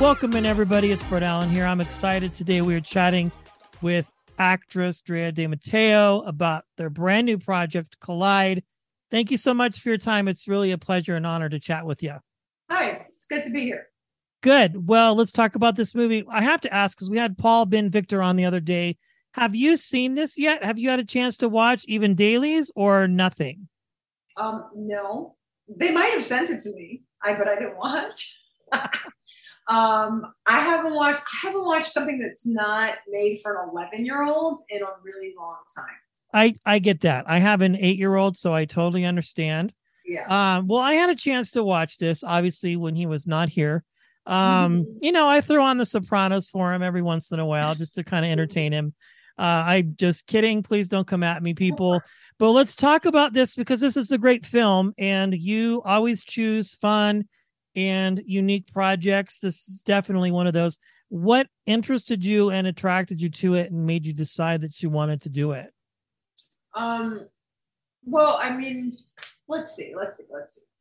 Welcome in, everybody. It's Brett Allen here. I'm excited. Today we are chatting with actress Drea de Matteo about their brand new project, Collide. Thank you so much for your time. It's really a pleasure and honor to chat with you. Hi, it's good to be here. Good. Well, let's talk about this movie. I have to ask, because we had Paul Ben-Victor on the other day. Have you seen this yet? Have you had a chance to watch even dailies or nothing? No. They might have sent it to me, but I didn't watch. I haven't watched something that's not made for an 11-year-old in a really long time. I get that. I have an 8-year-old, so I totally understand. Yeah. Well, I had a chance to watch this, obviously, when he was not here. You know, I throw on The Sopranos for him every once in a while just to kind of entertain him. I'm just kidding. Please don't come at me, people. But let's talk about this, because this is a great film, and you always choose fun and unique projects. This is definitely one of those. What interested you and attracted you to it and made you decide that you wanted to do it? Well, I mean, let's see.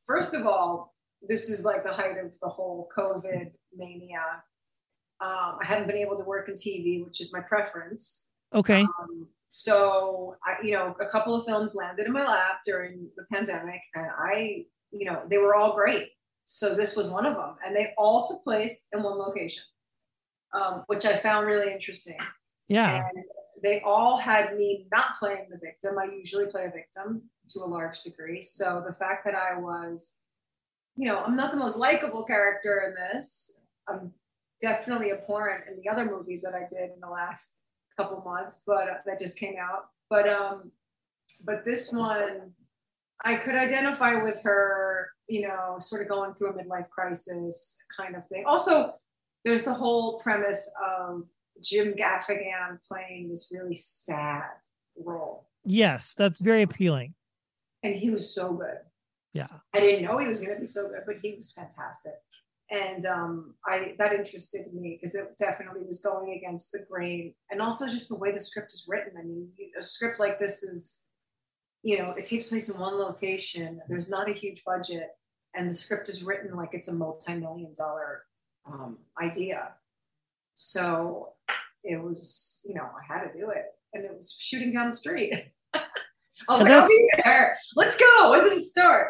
First of all, this is like the height of the whole COVID mania. I haven't been able to work in TV, which is my preference. Okay. So, a couple of films landed in my lap during the pandemic, and they were all great. So this was one of them, and they all took place in one location, which I found really interesting. Yeah. And they all had me not playing the victim. I usually play a victim to a large degree. So the fact that I was, I'm not the most likable character in this. I'm definitely abhorrent in the other movies that I did in the last couple months, but that just came out. But this one, I could identify with her, sort of going through a midlife crisis kind of thing. Also, there's the whole premise of Jim Gaffigan playing this really sad role. Yes, that's very appealing. And he was so good. Yeah. I didn't know he was going to be so good, but he was fantastic. And that interested me, because it definitely was going against the grain. And also just the way the script is written. I mean, a script like this is, it takes place in one location. There's not a huge budget, and the script is written like it's a multi-million-dollar idea. So it was, I had to do it, and it was shooting down the street. I'll be here. Let's go. When does it start?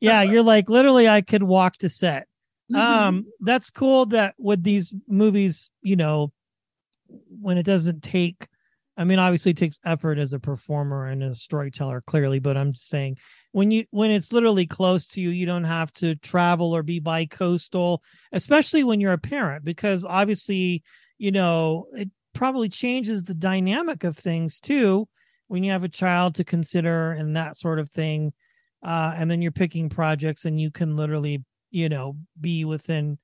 Yeah, you're like, literally, I could walk to set. Mm-hmm. That's cool that with these movies, when it doesn't take I mean, obviously it takes effort as a performer and a storyteller, clearly, but I'm just saying when it's literally close to you, you don't have to travel or be bi-coastal, especially when you're a parent, because obviously, you know, it probably changes the dynamic of things too, when you have a child to consider and that sort of thing. And then you're picking projects and you can literally, you know, be within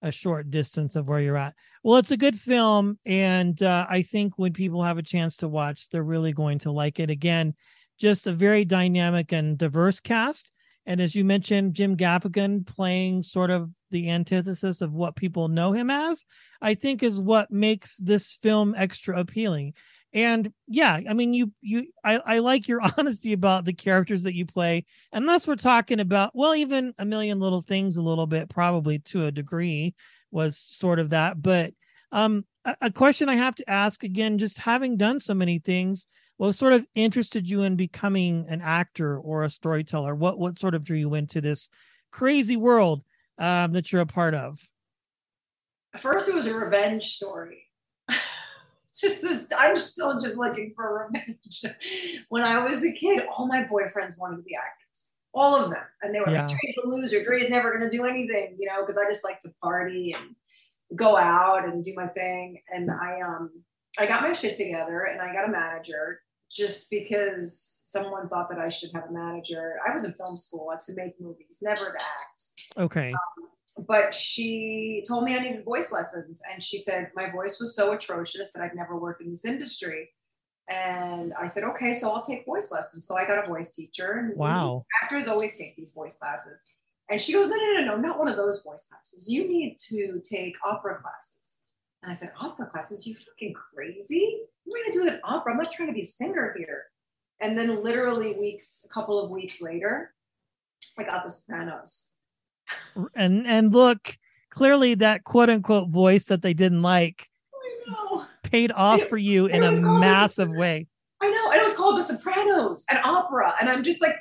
a short distance of where you're at. Well, it's a good film. And I think when people have a chance to watch, they're really going to like it. Again, just a very dynamic and diverse cast. And as you mentioned, Jim Gaffigan playing sort of the antithesis of what people know him as, I think is what makes this film extra appealing. And yeah, I mean, I like your honesty about the characters that you play, unless we're talking about, well, even A Million Little Things a little bit, probably to a degree was sort of that. But a question I have to ask again, just having done so many things, what sort of interested you in becoming an actor or a storyteller? What sort of drew you into this crazy world that you're a part of? At first, it was a revenge story. Just this, I'm still just looking for revenge. When I was a kid, all my boyfriends wanted to be actors, all of them, and they were like, "Dre's a loser. Dre's never going to do anything," you know, because I just like to party and go out and do my thing. And I got my shit together, and I got a manager just because someone thought that I should have a manager. I was in film school to make movies, never to act. Okay. But she told me I needed voice lessons. And she said, my voice was so atrocious that I'd never worked in this industry. And I said, okay, so I'll take voice lessons. So I got a voice teacher. And wow. Actors always take these voice classes. And she goes, no, not one of those voice classes. You need to take opera classes. And I said, opera classes? You fucking crazy? What am I going to do with an opera? I'm not trying to be a singer here. And then literally a couple of weeks later, I got The Sopranos. And look, clearly that quote unquote voice that they didn't like paid off for you in a massive way. I know. And it was called The Sopranos, an opera. And I'm just like,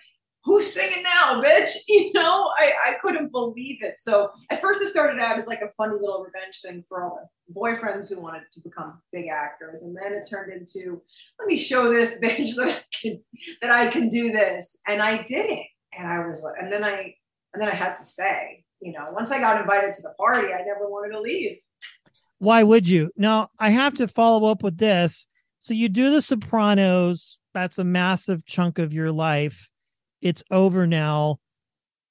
who's singing now, bitch? You know, I couldn't believe it. So at first it started out as like a funny little revenge thing for all the boyfriends who wanted to become big actors. And then it turned into, let me show this bitch that I can do this. And I did it. And I was like, and then I had to stay, you know, once I got invited to the party, I never wanted to leave. Why would you? Now I have to follow up with this. So you do The Sopranos. That's a massive chunk of your life. It's over now.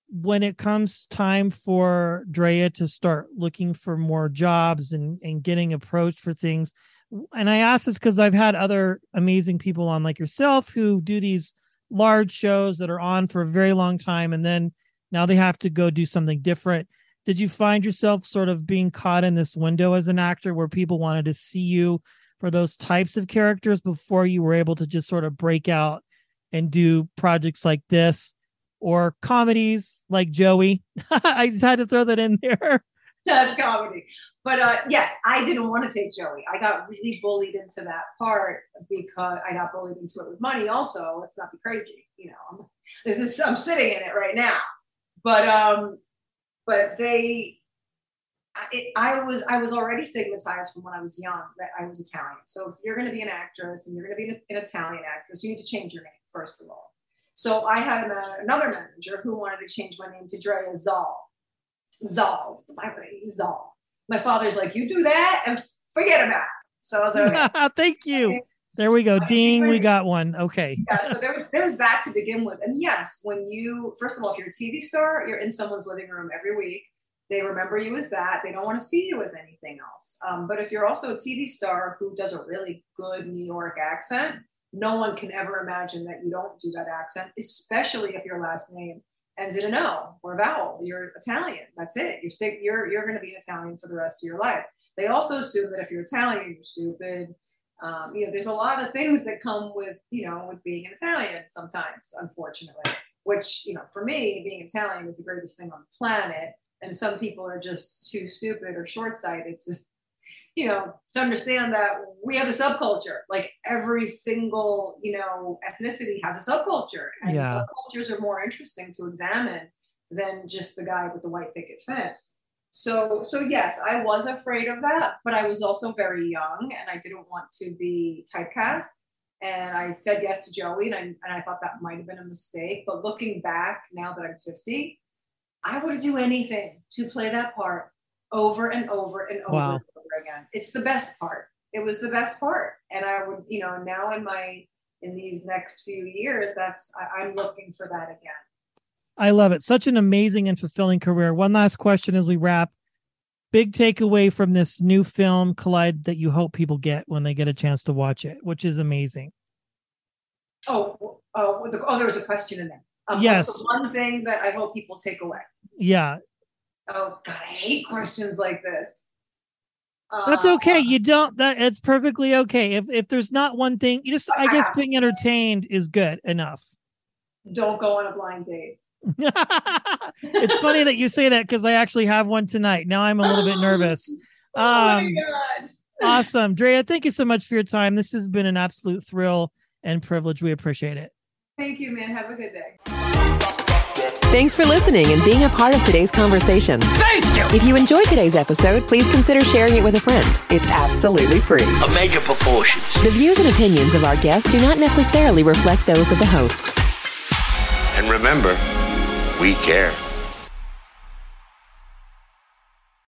When it comes time for Drea to start looking for more jobs and getting approached for things. And I ask this because I've had other amazing people on like yourself who do these large shows that are on for a very long time. And then now they have to go do something different. Did you find yourself sort of being caught in this window as an actor where people wanted to see you for those types of characters before you were able to just sort of break out and do projects like this or comedies like Joey? I just had to throw that in there. That's comedy. But yes, I didn't want to take Joey. I got really bullied into that part because I got bullied into it with money. Also, let's not be crazy. You know, I'm sitting in it right now. But I was already stigmatized from when I was young that I was Italian. So if you're going to be an actress and you're going to be an Italian actress, you need to change your name, first of all. So I had another manager who wanted to change my name to Drea Zal. My father's like, you do that and forget about it. So I was like, okay. Thank you. Okay. There we go. Ding, we got one. Okay. Yeah, so there was that to begin with. And yes, when you, first of all, if you're a TV star, you're in someone's living room every week. They remember you as that. They don't want to see you as anything else. But if you're also a TV star who does a really good New York accent, no one can ever imagine that you don't do that accent, especially if your last name ends in an O or a vowel. You're Italian. That's it. You're going to be an Italian for the rest of your life. They also assume that if you're Italian, you're stupid. You know, there's a lot of things that come with, you know, with being an Italian sometimes, unfortunately, which, you know, for me, being Italian is the greatest thing on the planet. And some people are just too stupid or short-sighted to, you know, to understand that we have a subculture, like every single, you know, ethnicity has a subculture, and subcultures are more interesting to examine than just the guy with the white picket fence. So yes, I was afraid of that, but I was also very young and I didn't want to be typecast. And I said yes to Joey, and I thought that might have been a mistake. But looking back, now that I'm 50, I would do anything to play that part over and over and over, wow, and over again. It's the best part. It was the best part. And I would, you know, now in these next few years, I'm looking for that again. I love it. Such an amazing and fulfilling career. One last question as we wrap. Big takeaway from this new film, Collide, that you hope people get when they get a chance to watch it, which is amazing. Oh, there was a question in there. Yes. That's the one thing that I hope people take away. Yeah. Oh, God, I hate questions like this. That's okay. It's perfectly okay. If there's not one thing, you just, I guess being entertained is good enough. Don't go on a blind date. It's funny that you say that, because I actually have one tonight. Now I'm a little bit nervous. Oh my God. Awesome. Drea, thank you so much for your time. This has been an absolute thrill and privilege. We appreciate it. Thank you, man. Have a good day. Thanks for listening and being a part of today's conversation. Thank you. If you enjoyed today's episode, please consider sharing it with a friend. It's absolutely free. A major proportion. The views and opinions of our guests do not necessarily reflect those of the host. And remember, we care.